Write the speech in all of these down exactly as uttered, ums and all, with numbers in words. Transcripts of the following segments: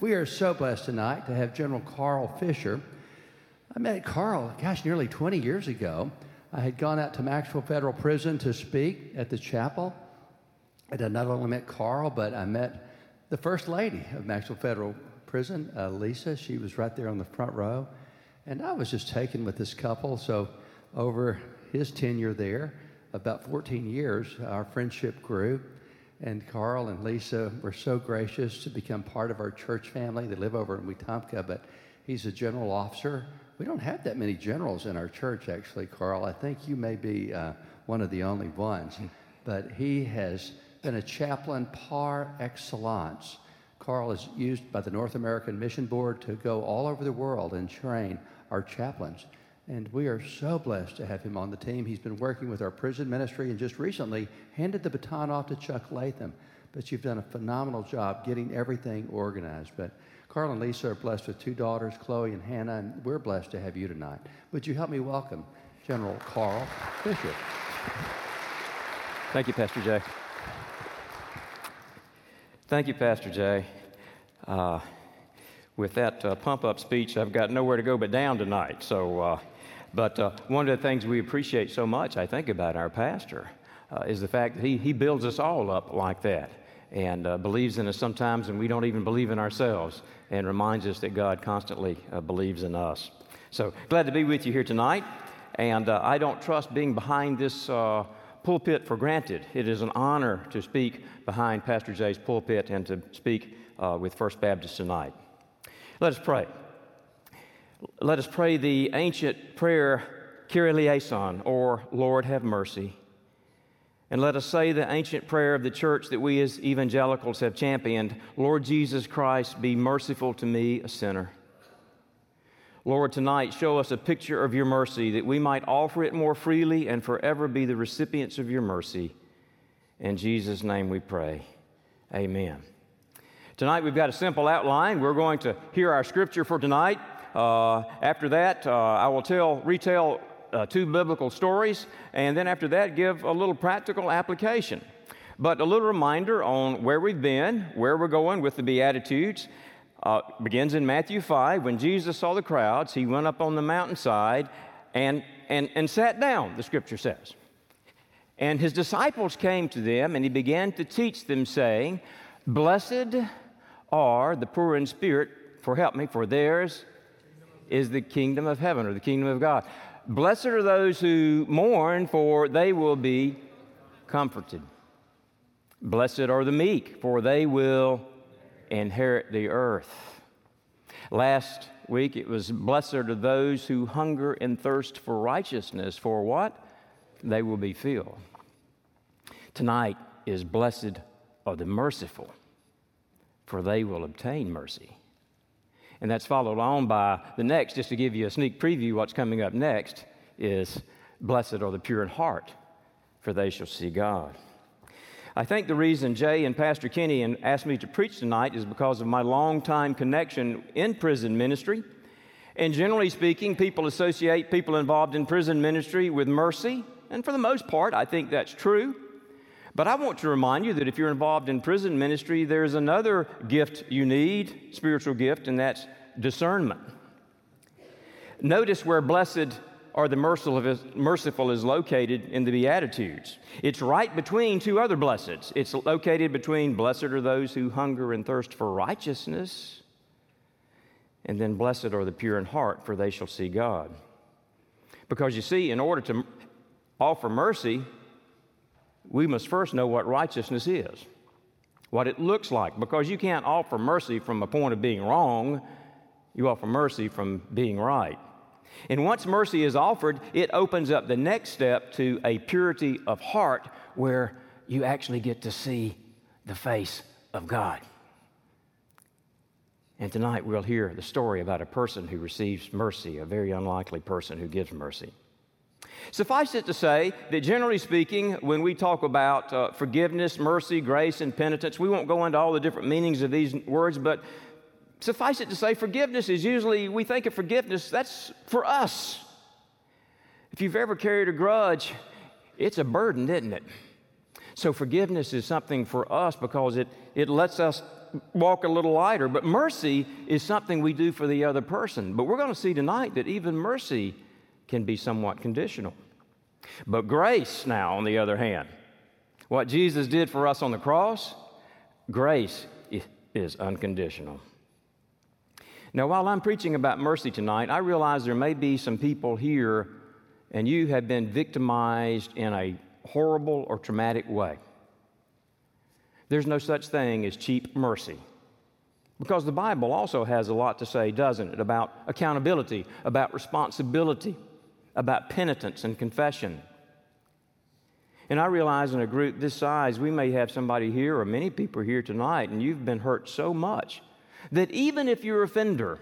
We are so blessed tonight to have General Carl Fisher. I met Carl, gosh, nearly twenty years ago. I had gone out to Maxwell Federal Prison to speak at the chapel. And I not only met Carl, but I met the First Lady of Maxwell Federal Prison, uh, Lisa. She was right there on the front row. And I was just taken with this couple. So over his tenure there, about fourteen years, our friendship grew. And Carl and Lisa were so gracious to become part of our church family. They live over in Wetumpka, but he's a general officer. We don't have that many generals in our church, actually, Carl. I think you may be uh, one of the only ones. But he has been a chaplain par excellence. Carl is used by the North American Mission Board to go all over the world and train our chaplains. And we are so blessed to have him on the team. He's been working with our prison ministry and just recently handed the baton off to Chuck Latham. But you've done a phenomenal job getting everything organized. But Carl and Lisa are blessed with two daughters, Chloe and Hannah, and we're blessed to have you tonight. Would you help me welcome General Carl Fisher? Thank you, Pastor Jay. Thank you, Pastor Jay. Uh, with that uh, pump-up speech, I've got nowhere to go but down tonight, so... Uh, But uh, one of the things we appreciate so much, I think, about our pastor uh, is the fact that he, he builds us all up like that and uh, believes in us sometimes when we don't even believe in ourselves and reminds us that God constantly uh, believes in us. So glad to be with you here tonight. And uh, I don't trust being behind this uh, pulpit for granted. It is an honor to speak behind Pastor Jay's pulpit and to speak uh, with First Baptist tonight. Let us pray. Let us pray the ancient prayer, Kyrie Eleison, or Lord have mercy. And let us say the ancient prayer of the church that we as evangelicals have championed, Lord Jesus Christ, be merciful to me, a sinner. Lord, tonight show us a picture of your mercy that we might offer it more freely and forever be the recipients of your mercy. In Jesus' name we pray. Amen. Tonight we've got a simple outline. We're going to hear our scripture for tonight. Uh, after that, uh, I will tell, retell uh, two biblical stories, and then after that, give a little practical application. But a little reminder on where we've been, where we're going with the Beatitudes. Uh, begins in Matthew five. When Jesus saw the crowds, he went up on the mountainside and, and, and sat down, the Scripture says. And his disciples came to them, and he began to teach them, saying, Blessed are the poor in spirit, for help me, for theirs is the kingdom of heaven, or the kingdom of God. Blessed are those who mourn, for they will be comforted. Blessed are the meek, for they will inherit the earth. Last week it was, blessed are those who hunger and thirst for righteousness, for what? They will be filled. Tonight is, blessed are the merciful, for they will obtain mercy. And that's followed on by the next, just to give you a sneak preview, what's coming up next is, blessed are the pure in heart, for they shall see God. I think the reason Jay and Pastor Kenny asked me to preach tonight is because of my longtime connection in prison ministry. And generally speaking, people associate people involved in prison ministry with mercy. And for the most part, I think that's true. But I want to remind you that if you're involved in prison ministry, there's another gift you need, spiritual gift, and that's discernment. Notice where blessed are the merciful is located in the Beatitudes. It's right between two other blesseds. It's located between blessed are those who hunger and thirst for righteousness, and then blessed are the pure in heart, for they shall see God. Because you see, in order to offer mercy, we must first know what righteousness is, what it looks like, because you can't offer mercy from a point of being wrong. You offer mercy from being right. And once mercy is offered, it opens up the next step to a purity of heart where you actually get to see the face of God. And tonight we'll hear the story about a person who receives mercy, a very unlikely person who gives mercy. Suffice it to say that generally speaking, when we talk about uh, forgiveness, mercy, grace, and penitence, we won't go into all the different meanings of these words, but suffice it to say forgiveness is usually, we think of forgiveness, that's for us. If you've ever carried a grudge, it's a burden, isn't it? So forgiveness is something for us because it, it lets us walk a little lighter. But mercy is something we do for the other person. But we're going to see tonight that even mercy can be somewhat conditional. But grace now, on the other hand, what Jesus did for us on the cross, grace is unconditional. Now, while I'm preaching about mercy tonight, I realize there may be some people here and you have been victimized in a horrible or traumatic way. There's no such thing as cheap mercy, because the Bible also has a lot to say, doesn't it, about accountability, about responsibility, about penitence and confession. And I realize in a group this size, we may have somebody here or many people here tonight, and you've been hurt so much that even if your offender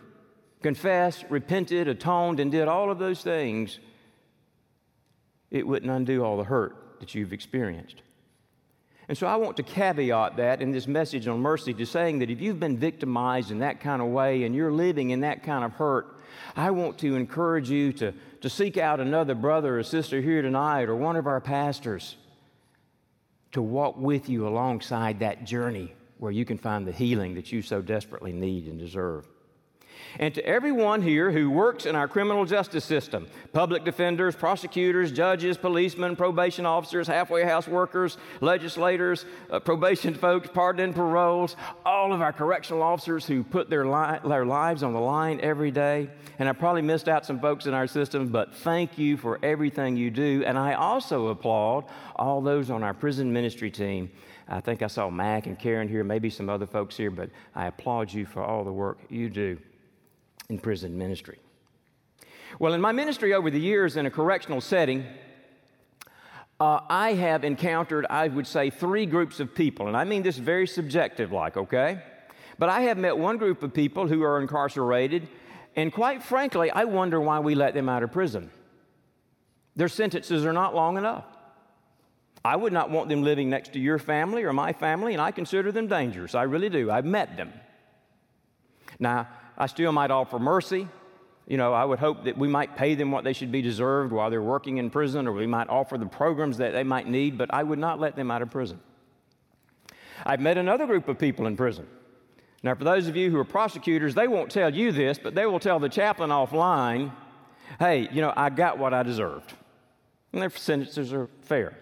confessed, repented, atoned, and did all of those things, it wouldn't undo all the hurt that you've experienced. And so I want to caveat that in this message on mercy to saying that if you've been victimized in that kind of way and you're living in that kind of hurt, I want to encourage you to, to seek out another brother or sister here tonight or one of our pastors to walk with you alongside that journey where you can find the healing that you so desperately need and deserve. And to everyone here who works in our criminal justice system, public defenders, prosecutors, judges, policemen, probation officers, halfway house workers, legislators, uh, probation folks, pardon and paroles, all of our correctional officers who put their, li- their lives on the line every day. And I probably missed out some folks in our system, but thank you for everything you do. And I also applaud all those on our prison ministry team. I think I saw Mac and Karen here, maybe some other folks here, but I applaud you for all the work you do in prison ministry. Well, in my ministry over the years in a correctional setting, uh, I have encountered, I would say, three groups of people, and I mean this very subjective-like, okay? But I have met one group of people who are incarcerated, and quite frankly, I wonder why we let them out of prison. Their sentences are not long enough. I would not want them living next to your family or my family, and I consider them dangerous. I really do. I've met them. Now, I still might offer mercy. You know, I would hope that we might pay them what they should be deserved while they're working in prison, or we might offer the programs that they might need, but I would not let them out of prison. I've met another group of people in prison. Now, for those of you who are prosecutors, they won't tell you this, but they will tell the chaplain offline, hey, you know, I got what I deserved. And their sentences are fair.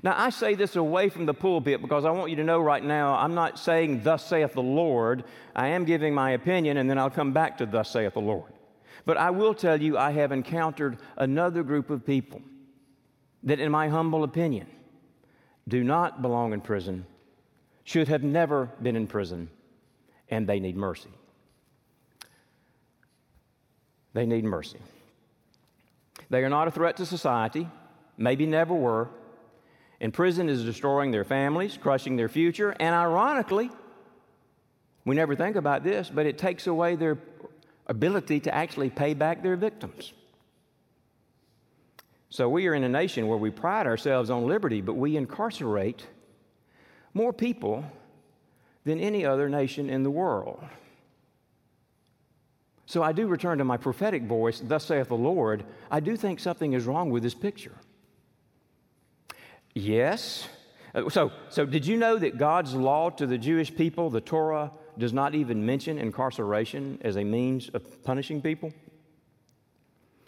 Now, I say this away from the pulpit because I want you to know right now, I'm not saying, thus saith the Lord. I am giving my opinion, and then I'll come back to thus saith the Lord. But I will tell you I have encountered another group of people that, in my humble opinion, do not belong in prison, should have never been in prison, and they need mercy. They need mercy. They are not a threat to society, maybe never were. And prison is destroying their families, crushing their future, and ironically, we never think about this, but it takes away their ability to actually pay back their victims. So we are in a nation where we pride ourselves on liberty, but we incarcerate more people than any other nation in the world. So I do return to my prophetic voice, thus saith the Lord, I do think something is wrong with this picture. Yes. So, so did you know that God's law to the Jewish people, the Torah, does not even mention incarceration as a means of punishing people?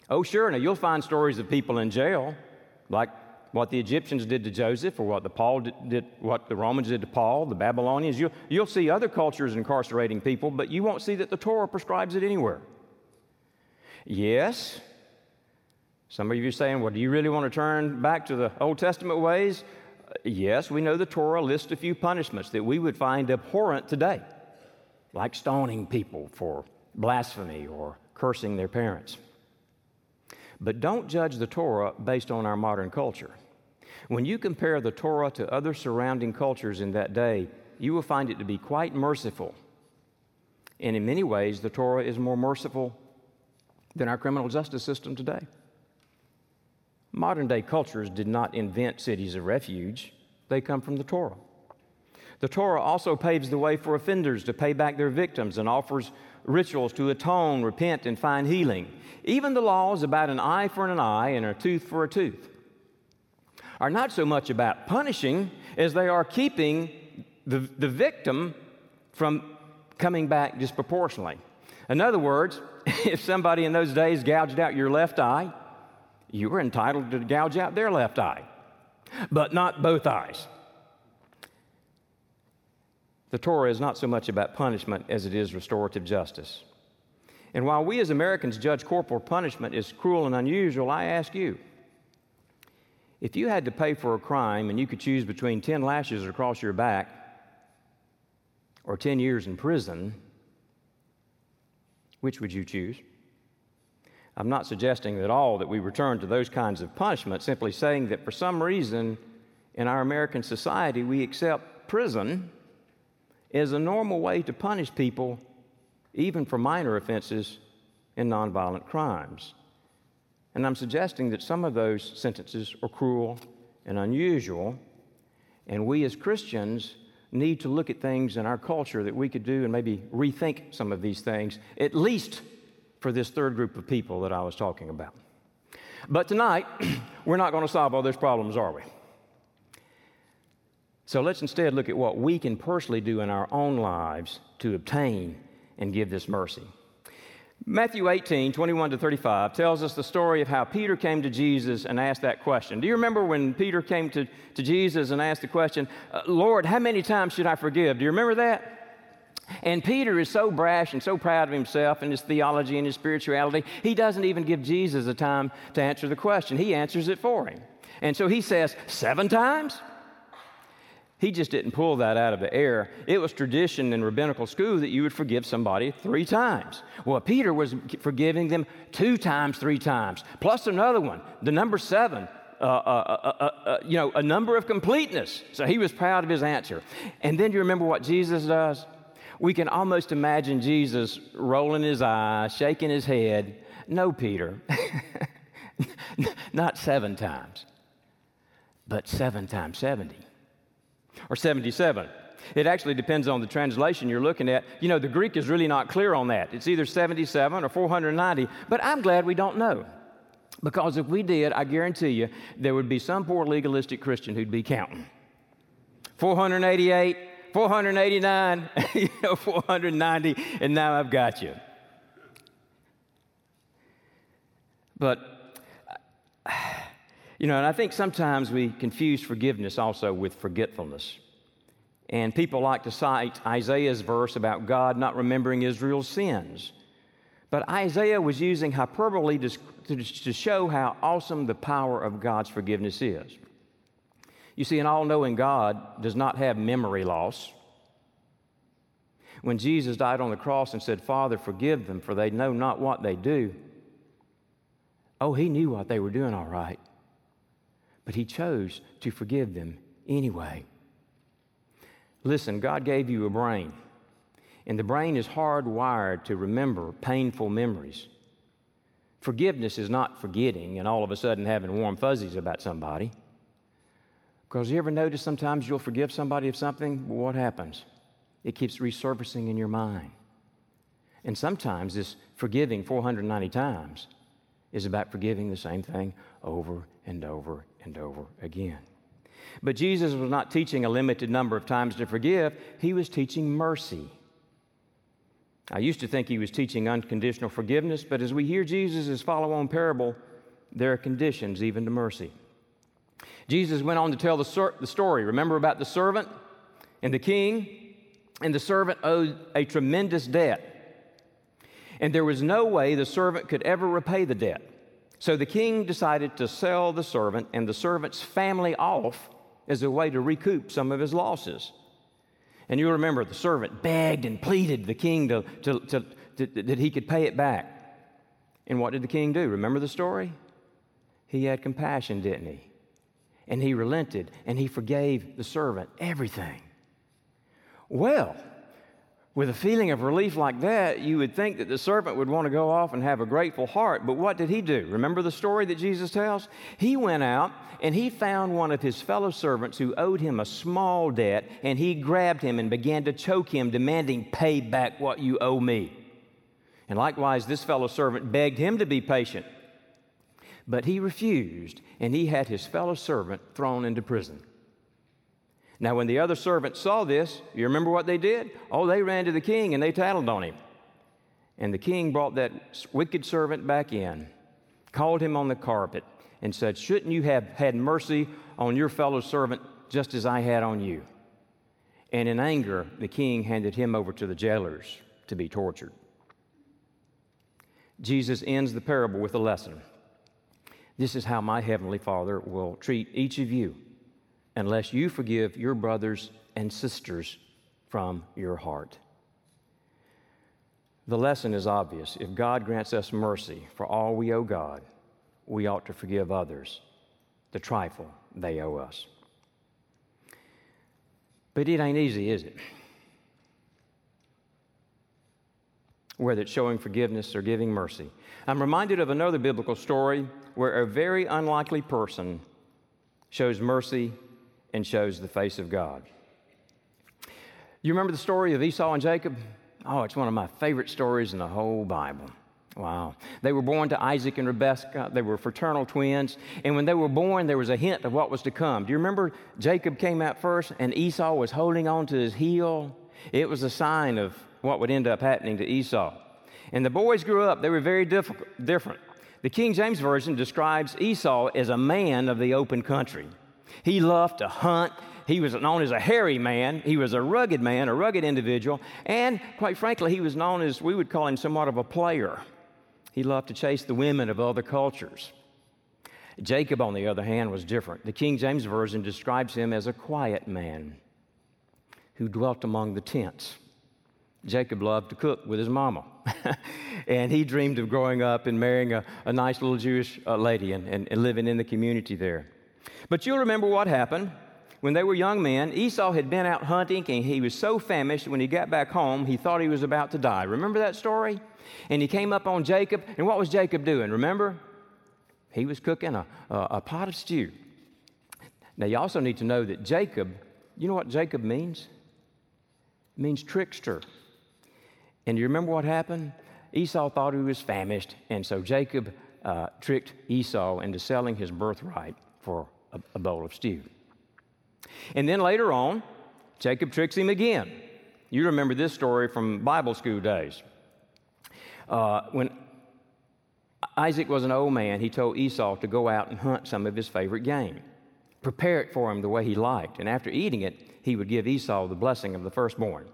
Oh, sure. Now, you'll find stories of people in jail, like what the Egyptians did to Joseph or what the, Paul did, did, what the Romans did to Paul, the Babylonians. You'll, you'll see other cultures incarcerating people, but you won't see that the Torah prescribes it anywhere. Yes. Some of you are saying, well, do you really want to turn back to the Old Testament ways? Yes, we know the Torah lists a few punishments that we would find abhorrent today, like stoning people for blasphemy or cursing their parents. But don't judge the Torah based on our modern culture. When you compare the Torah to other surrounding cultures in that day, you will find it to be quite merciful. And in many ways, the Torah is more merciful than our criminal justice system today. Modern-day cultures did not invent cities of refuge. They come from the Torah. The Torah also paves the way for offenders to pay back their victims and offers rituals to atone, repent, and find healing. Even the laws about an eye for an eye and a tooth for a tooth are not so much about punishing as they are keeping the, the victim from coming back disproportionately. In other words, if somebody in those days gouged out your left eye, you were entitled to gouge out their left eye, but not both eyes. The Torah is not so much about punishment as it is restorative justice. And while we as Americans judge corporal punishment as cruel and unusual, I ask you, if you had to pay for a crime and you could choose between ten lashes across your back or ten years in prison, which would you choose? I'm not suggesting at all that we return to those kinds of punishment, simply saying that for some reason in our American society we accept prison as a normal way to punish people, even for minor offenses and nonviolent crimes. And I'm suggesting that some of those sentences are cruel and unusual, and we as Christians need to look at things in our culture that we could do and maybe rethink some of these things, at least for this third group of people that I was talking about. But tonight, we're not going to solve all those problems, are we? So let's instead look at what we can personally do in our own lives to obtain and give this mercy. Matthew eighteen, twenty-one to thirty-five tells us the story of how Peter came to Jesus and asked that question. Do you remember when Peter came to, to Jesus and asked the question, Lord, how many times should I forgive? Do you remember that? And Peter is so brash and so proud of himself and his theology and his spirituality, he doesn't even give Jesus a time to answer the question. He answers it for him. And so he says, seven times? He just didn't pull that out of the air. It was tradition in rabbinical school that you would forgive somebody three times. Well, Peter was forgiving them two times, three times, plus another one, the number seven, uh, uh, uh, uh, you know, a number of completeness. So he was proud of his answer. And then you remember what Jesus does? We can almost imagine Jesus rolling his eyes, shaking his head. No, Peter, not seven times, but seven times seventy. Or seventy-seven. It actually depends on the translation you're looking at. You know, the Greek is really not clear on that. It's either seventy-seven or four hundred ninety, but I'm glad we don't know, because if we did, I guarantee you there would be some poor legalistic Christian who'd be counting. four hundred eighty-eight, four hundred eighty-nine, you know, four hundred ninety, and now I've got you. But, you know, and I think sometimes we confuse forgiveness also with forgetfulness. And people like to cite Isaiah's verse about God not remembering Israel's sins. But Isaiah was using hyperbole to, to show how awesome the power of God's forgiveness is. You see, an all-knowing God does not have memory loss. When Jesus died on the cross and said, Father, forgive them, for they know not what they do. Oh, he knew what they were doing all right. But he chose to forgive them anyway. Listen, God gave you a brain, and the brain is hardwired to remember painful memories. Forgiveness is not forgetting and all of a sudden having warm fuzzies about somebody. Because you ever notice sometimes you'll forgive somebody of something? Well, what happens? It keeps resurfacing in your mind. And sometimes this forgiving four hundred ninety times is about forgiving the same thing over and over and over again. But Jesus was not teaching a limited number of times to forgive. He was teaching mercy. I used to think he was teaching unconditional forgiveness, but as we hear Jesus' follow-on parable, there are conditions even to mercy. Jesus went on to tell the, ser- the story. Remember about the servant and the king? And the servant owed a tremendous debt. And there was no way the servant could ever repay the debt. So the king decided to sell the servant and the servant's family off as a way to recoup some of his losses. And you'll remember the servant begged and pleaded the king to, to, to, to, that he could pay it back. And what did the king do? Remember the story? He had compassion, didn't he? And he relented and he forgave the servant everything. Well, with a feeling of relief like that, you would think that the servant would want to go off and have a grateful heart, but what did he do? Remember the story that Jesus tells? He went out and he found one of his fellow servants who owed him a small debt, and he grabbed him and began to choke him, demanding, pay back what you owe me. And likewise, this fellow servant begged him to be patient, but he refused, and he had his fellow servant thrown into prison. Now, when the other servants saw this, you remember what they did? Oh, they ran to the king and they tattled on him. And the king brought that wicked servant back in, called him on the carpet, and said, shouldn't you have had mercy on your fellow servant just as I had on you? And in anger, the king handed him over to the jailers to be tortured. Jesus ends the parable with a lesson. This is how my heavenly Father will treat each of you unless you forgive your brothers and sisters from your heart. The lesson is obvious. If God grants us mercy for all we owe God, we ought to forgive others the trifle they owe us. But it ain't easy, is it? Whether it's showing forgiveness or giving mercy. I'm reminded of another biblical story where a very unlikely person shows mercy and shows the face of God. You remember the story of Esau and Jacob? Oh, it's one of my favorite stories in the whole Bible. Wow. They were born to Isaac and Rebekah. They were fraternal twins. And when they were born, there was a hint of what was to come. Do you remember Jacob came out first and Esau was holding on to his heel? It was a sign of what would end up happening to Esau. And the boys grew up. They were very diff- different. The King James Version describes Esau as a man of the open country. He loved to hunt. He was known as a hairy man. He was a rugged man, a rugged individual. And quite frankly, he was known as, we would call him somewhat of a player. He loved to chase the women of other cultures. Jacob, on the other hand, was different. The King James Version describes him as a quiet man who dwelt among the tents. Jacob loved to cook with his mama, and he dreamed of growing up and marrying a, a nice little Jewish uh, lady and, and, and living in the community there. But you'll remember what happened. When they were young men, Esau had been out hunting, and he was so famished when he got back home, he thought he was about to die. Remember that story? And he came up on Jacob, and what was Jacob doing? Remember? He was cooking a, a, a pot of stew. Now, you also need to know that Jacob, you know what Jacob means? It means trickster. And you remember what happened? Esau thought he was famished, and so Jacob uh, tricked Esau into selling his birthright for a, a bowl of stew. And then later on, Jacob tricks him again. You remember this story from Bible school days. Uh, when Isaac was an old man, he told Esau to go out and hunt some of his favorite game, prepare it for him the way he liked, and after eating it, he would give Esau the blessing of the firstborn.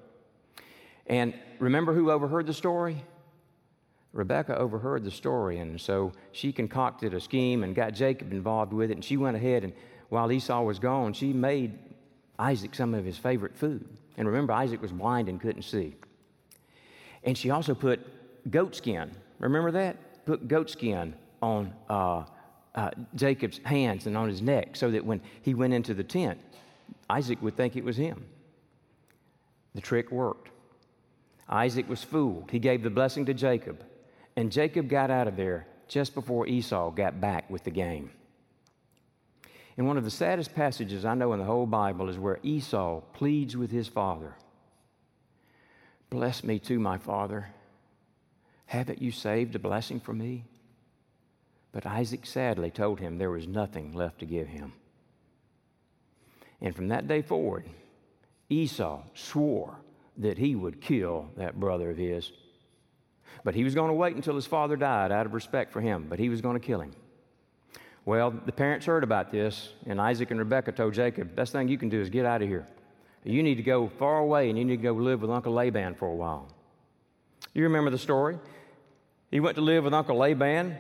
And remember who overheard the story? Rebekah overheard the story, and so she concocted a scheme and got Jacob involved with it, and she went ahead, and while Esau was gone, she made Isaac some of his favorite food. And remember, Isaac was blind and couldn't see. And she also put goat skin, remember that? Put goat skin on uh, uh, Jacob's hands and on his neck so that when he went into the tent, Isaac would think it was him. The trick worked. Isaac was fooled. He gave the blessing to Jacob. And Jacob got out of there just before Esau got back with the game. And one of the saddest passages I know in the whole Bible is where Esau pleads with his father. Bless me too, my father. Haven't you saved a blessing for me? But Isaac sadly told him there was nothing left to give him. And from that day forward, Esau swore that he would kill that brother of his. But he was going to wait until his father died out of respect for him, but he was going to kill him. Well, the parents heard about this, and Isaac and Rebekah told Jacob, best thing you can do is get out of here. You need to go far away, and you need to go live with Uncle Laban for a while. You remember the story? He went to live with Uncle Laban,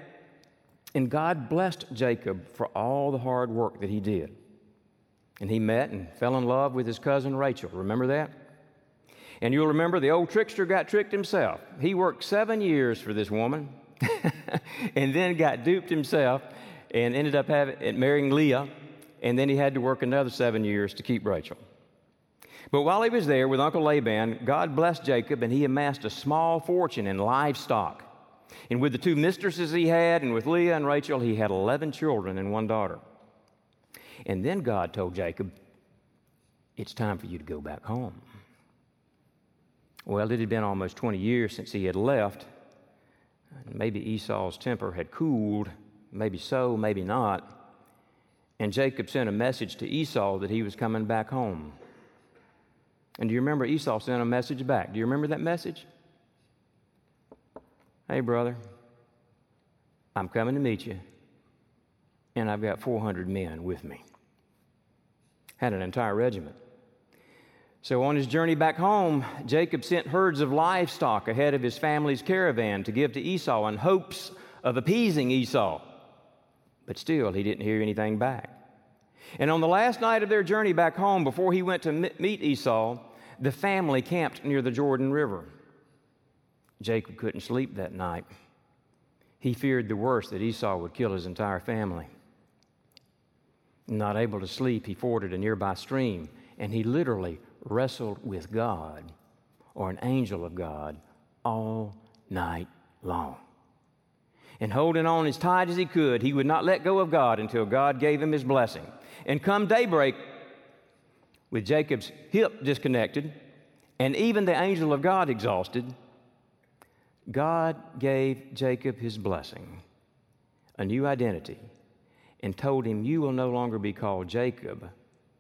and God blessed Jacob for all the hard work that he did. And he met and fell in love with his cousin Rachel. Remember that? And you'll remember the old trickster got tricked himself. He worked seven years for this woman and then got duped himself and ended up having, marrying Leah, and then he had to work another seven years to keep Rachel. But while he was there with Uncle Laban, God blessed Jacob, and he amassed a small fortune in livestock. And with the two mistresses he had, and with Leah and Rachel, he had eleven children and one daughter. And then God told Jacob, it's time for you to go back home. Well, it had been almost twenty years since he had left. Maybe Esau's temper had cooled. Maybe so, maybe not. And Jacob sent a message to Esau that he was coming back home. And do you remember Esau sent a message back? Do you remember that message? Hey, brother, I'm coming to meet you, and I've got four hundred men with me. Had an entire regiment. So on his journey back home, Jacob sent herds of livestock ahead of his family's caravan to give to Esau in hopes of appeasing Esau. But still, he didn't hear anything back. And on the last night of their journey back home, before he went to meet Esau, the family camped near the Jordan River. Jacob couldn't sleep that night. He feared the worst, that Esau would kill his entire family. Not able to sleep, he forded a nearby stream, and he literally wrestled with God, or an angel of God, all night long. And holding on as tight as he could, he would not let go of God until God gave him his blessing. And come daybreak, with Jacob's hip disconnected, and even the angel of God exhausted, God gave Jacob his blessing, a new identity, and told him, you will no longer be called Jacob,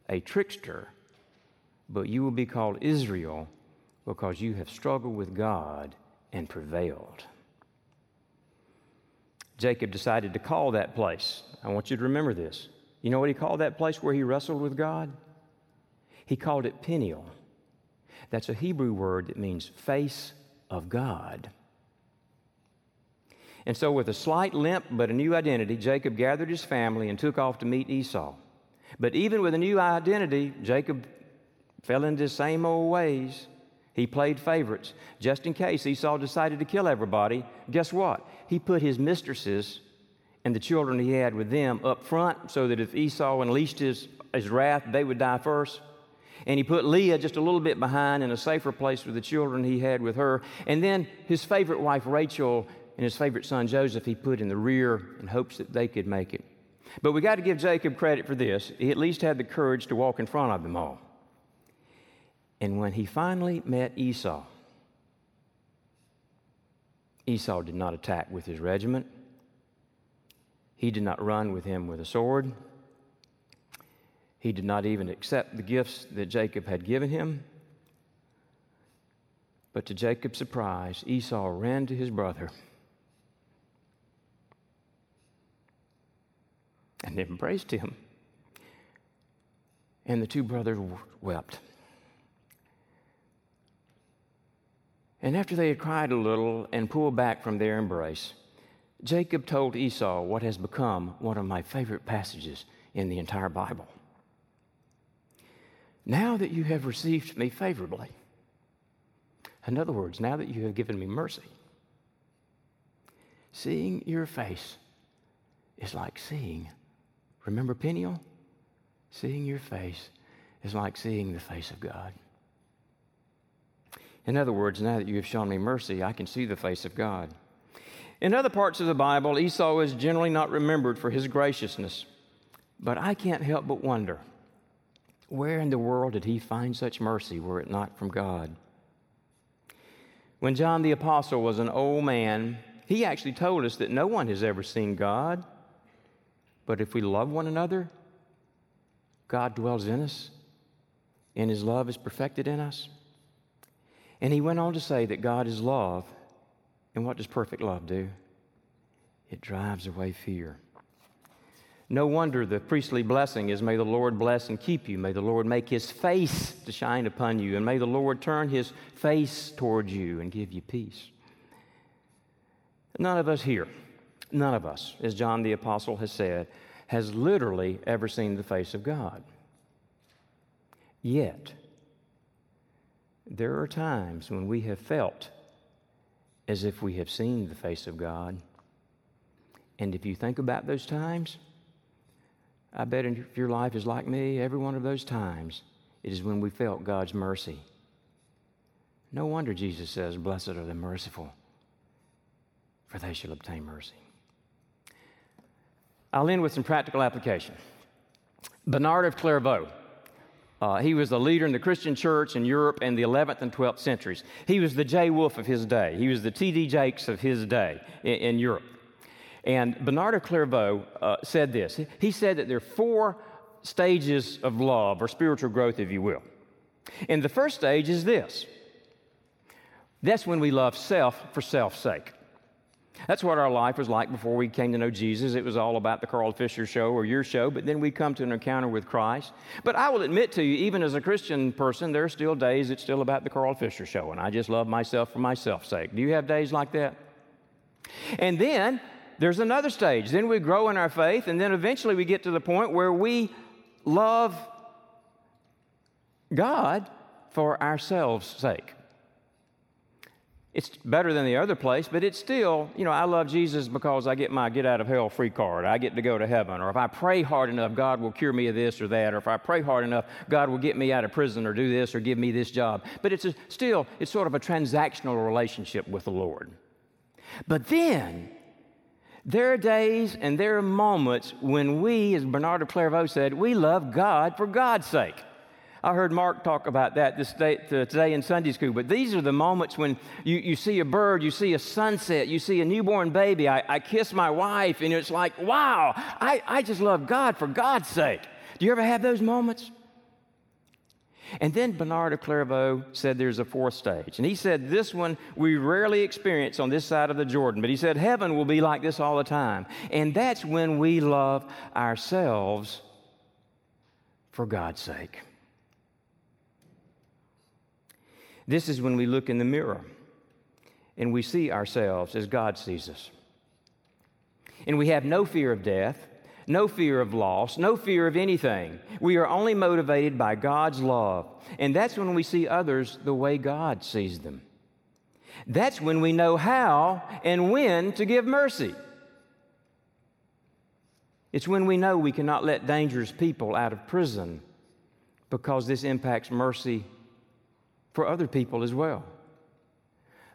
a trickster, but you will be called Israel because you have struggled with God and prevailed. Jacob decided to call that place. I want you to remember this. You know what he called that place where he wrestled with God? He called it Peniel. That's a Hebrew word that means face of God. And so with a slight limp but a new identity, Jacob gathered his family and took off to meet Esau. But even with a new identity, Jacob fell into the same old ways. He played favorites. Just in case Esau decided to kill everybody, guess what? He put his mistresses and the children he had with them up front so that if Esau unleashed his, his wrath, they would die first. And he put Leah just a little bit behind in a safer place with the children he had with her. And then his favorite wife, Rachel, and his favorite son, Joseph, he put in the rear in hopes that they could make it. But we got to give Jacob credit for this. He at least had the courage to walk in front of them all. And when he finally met Esau, Esau did not attack with his regiment. He did not run with him with a sword. He did not even accept the gifts that Jacob had given him. But to Jacob's surprise, Esau ran to his brother and embraced him. And the two brothers wept. And after they had cried a little and pulled back from their embrace, Jacob told Esau what has become one of my favorite passages in the entire Bible. Now that you have received me favorably, in other words, now that you have given me mercy, seeing your face is like seeing, remember Peniel? Seeing your face is like seeing the face of God. In other words, now that you have shown me mercy, I can see the face of God. In other parts of the Bible, Esau is generally not remembered for his graciousness. But I can't help but wonder, where in the world did he find such mercy were it not from God? When John the Apostle was an old man, he actually told us that no one has ever seen God. But if we love one another, God dwells in us, and his love is perfected in us. And he went on to say that God is love. And what does perfect love do? It drives away fear. No wonder the priestly blessing is, may the Lord bless and keep you. May the Lord make his face to shine upon you. And may the Lord turn his face towards you and give you peace. None of us here, none of us, as John the Apostle has said, has literally ever seen the face of God. Yet, there are times when we have felt as if we have seen the face of God. And if you think about those times, I bet if your life is like me, every one of those times, it is when we felt God's mercy. No wonder Jesus says, blessed are the merciful, for they shall obtain mercy. I'll end with some practical application. Bernard of Clairvaux. Uh, he was a leader in the Christian church in Europe in the eleventh and twelfth centuries. He was the J. Wolfe of his day. He was the T D Jakes of his day in, in Europe. And Bernard of Clairvaux uh, said this. He said that there are four stages of love, or spiritual growth, if you will. And the first stage is this. That's when we love self for self's sake. That's what our life was like before we came to know Jesus. It was all about the Carl Fisher show or your show, but then we come to an encounter with Christ. But I will admit to you, even as a Christian person, there are still days it's still about the Carl Fisher show, and I just love myself for my self's sake. Do you have days like that? And then there's another stage. Then we grow in our faith, and then eventually we get to the point where we love God for ourselves' sake. It's better than the other place, but it's still, you know, I love Jesus because I get my get-out-of-hell-free card. I get to go to heaven. Or if I pray hard enough, God will cure me of this or that. Or if I pray hard enough, God will get me out of prison or do this or give me this job. But it's a, still, it's sort of a transactional relationship with the Lord. But then there are days and there are moments when we, as Bernard of Clairvaux said, we love God for God's sake. I heard Mark talk about that this day, today in Sunday school, but these are the moments when you, you see a bird, you see a sunset, you see a newborn baby. I, I kiss my wife, and it's like, wow, I, I just love God for God's sake. Do you ever have those moments? And then Bernard of Clairvaux said there's a fourth stage, and he said this one we rarely experience on this side of the Jordan, but he said heaven will be like this all the time, and that's when we love ourselves for God's sake. This is when we look in the mirror and we see ourselves as God sees us. And we have no fear of death, no fear of loss, no fear of anything. We are only motivated by God's love. And that's when we see others the way God sees them. That's when we know how and when to give mercy. It's when we know we cannot let dangerous people out of prison because this impacts mercy for other people as well.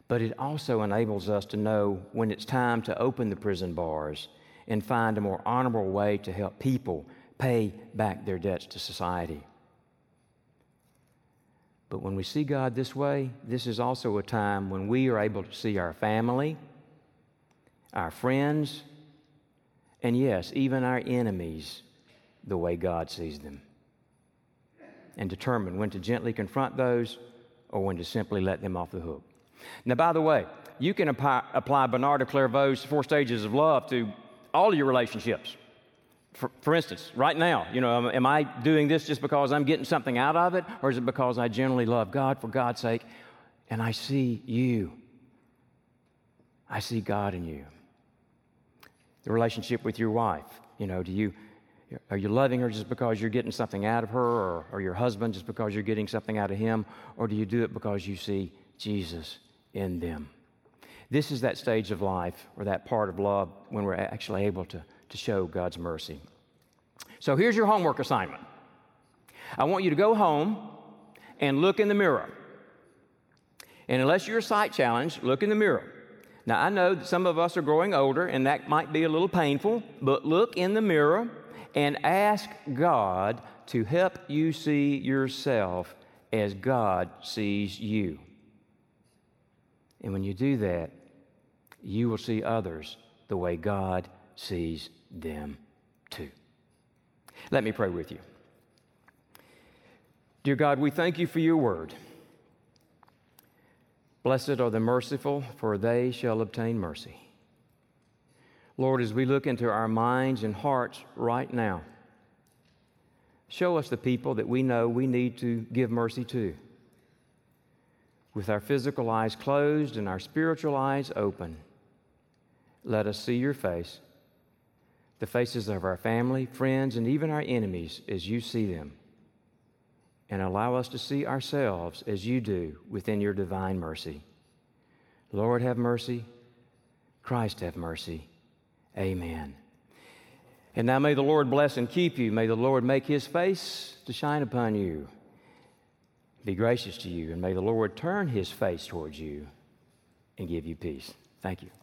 But it also enables us to know when it's time to open the prison bars and find a more honorable way to help people pay back their debts to society. But when we see God this way, this is also a time when we are able to see our family, our friends, and yes, even our enemies the way God sees them, and determine when to gently confront those or when to simply let them off the hook. Now, by the way, you can apply, apply Bernard of Clairvaux's four stages of love to all your relationships. For, for instance, right now, you know, am, am I doing this just because I'm getting something out of it, or is it because I genuinely love God for God's sake, and I see you? I see God in you. The relationship with your wife, you know, do you... Are you loving her just because you're getting something out of her, or, or your husband just because you're getting something out of him, or do you do it because you see Jesus in them? This is that stage of life, or that part of love, when we're actually able to, to show God's mercy. So here's your homework assignment. I want you to go home and look in the mirror. And unless you're sight challenged, look in the mirror. Now, I know that some of us are growing older, and that might be a little painful, but look in the mirror and ask God to help you see yourself as God sees you. And when you do that, you will see others the way God sees them too. Let me pray with you. Dear God, we thank you for your word. Blessed are the merciful, for they shall obtain mercy. Lord, as we look into our minds and hearts right now, show us the people that we know we need to give mercy to. With our physical eyes closed and our spiritual eyes open, let us see your face, the faces of our family, friends, and even our enemies as you see them, and allow us to see ourselves as you do within your divine mercy. Lord, have mercy. Christ, have mercy. Amen. And now may the Lord bless and keep you. May the Lord make his face to shine upon you, be gracious to you, and may the Lord turn his face towards you and give you peace. Thank you.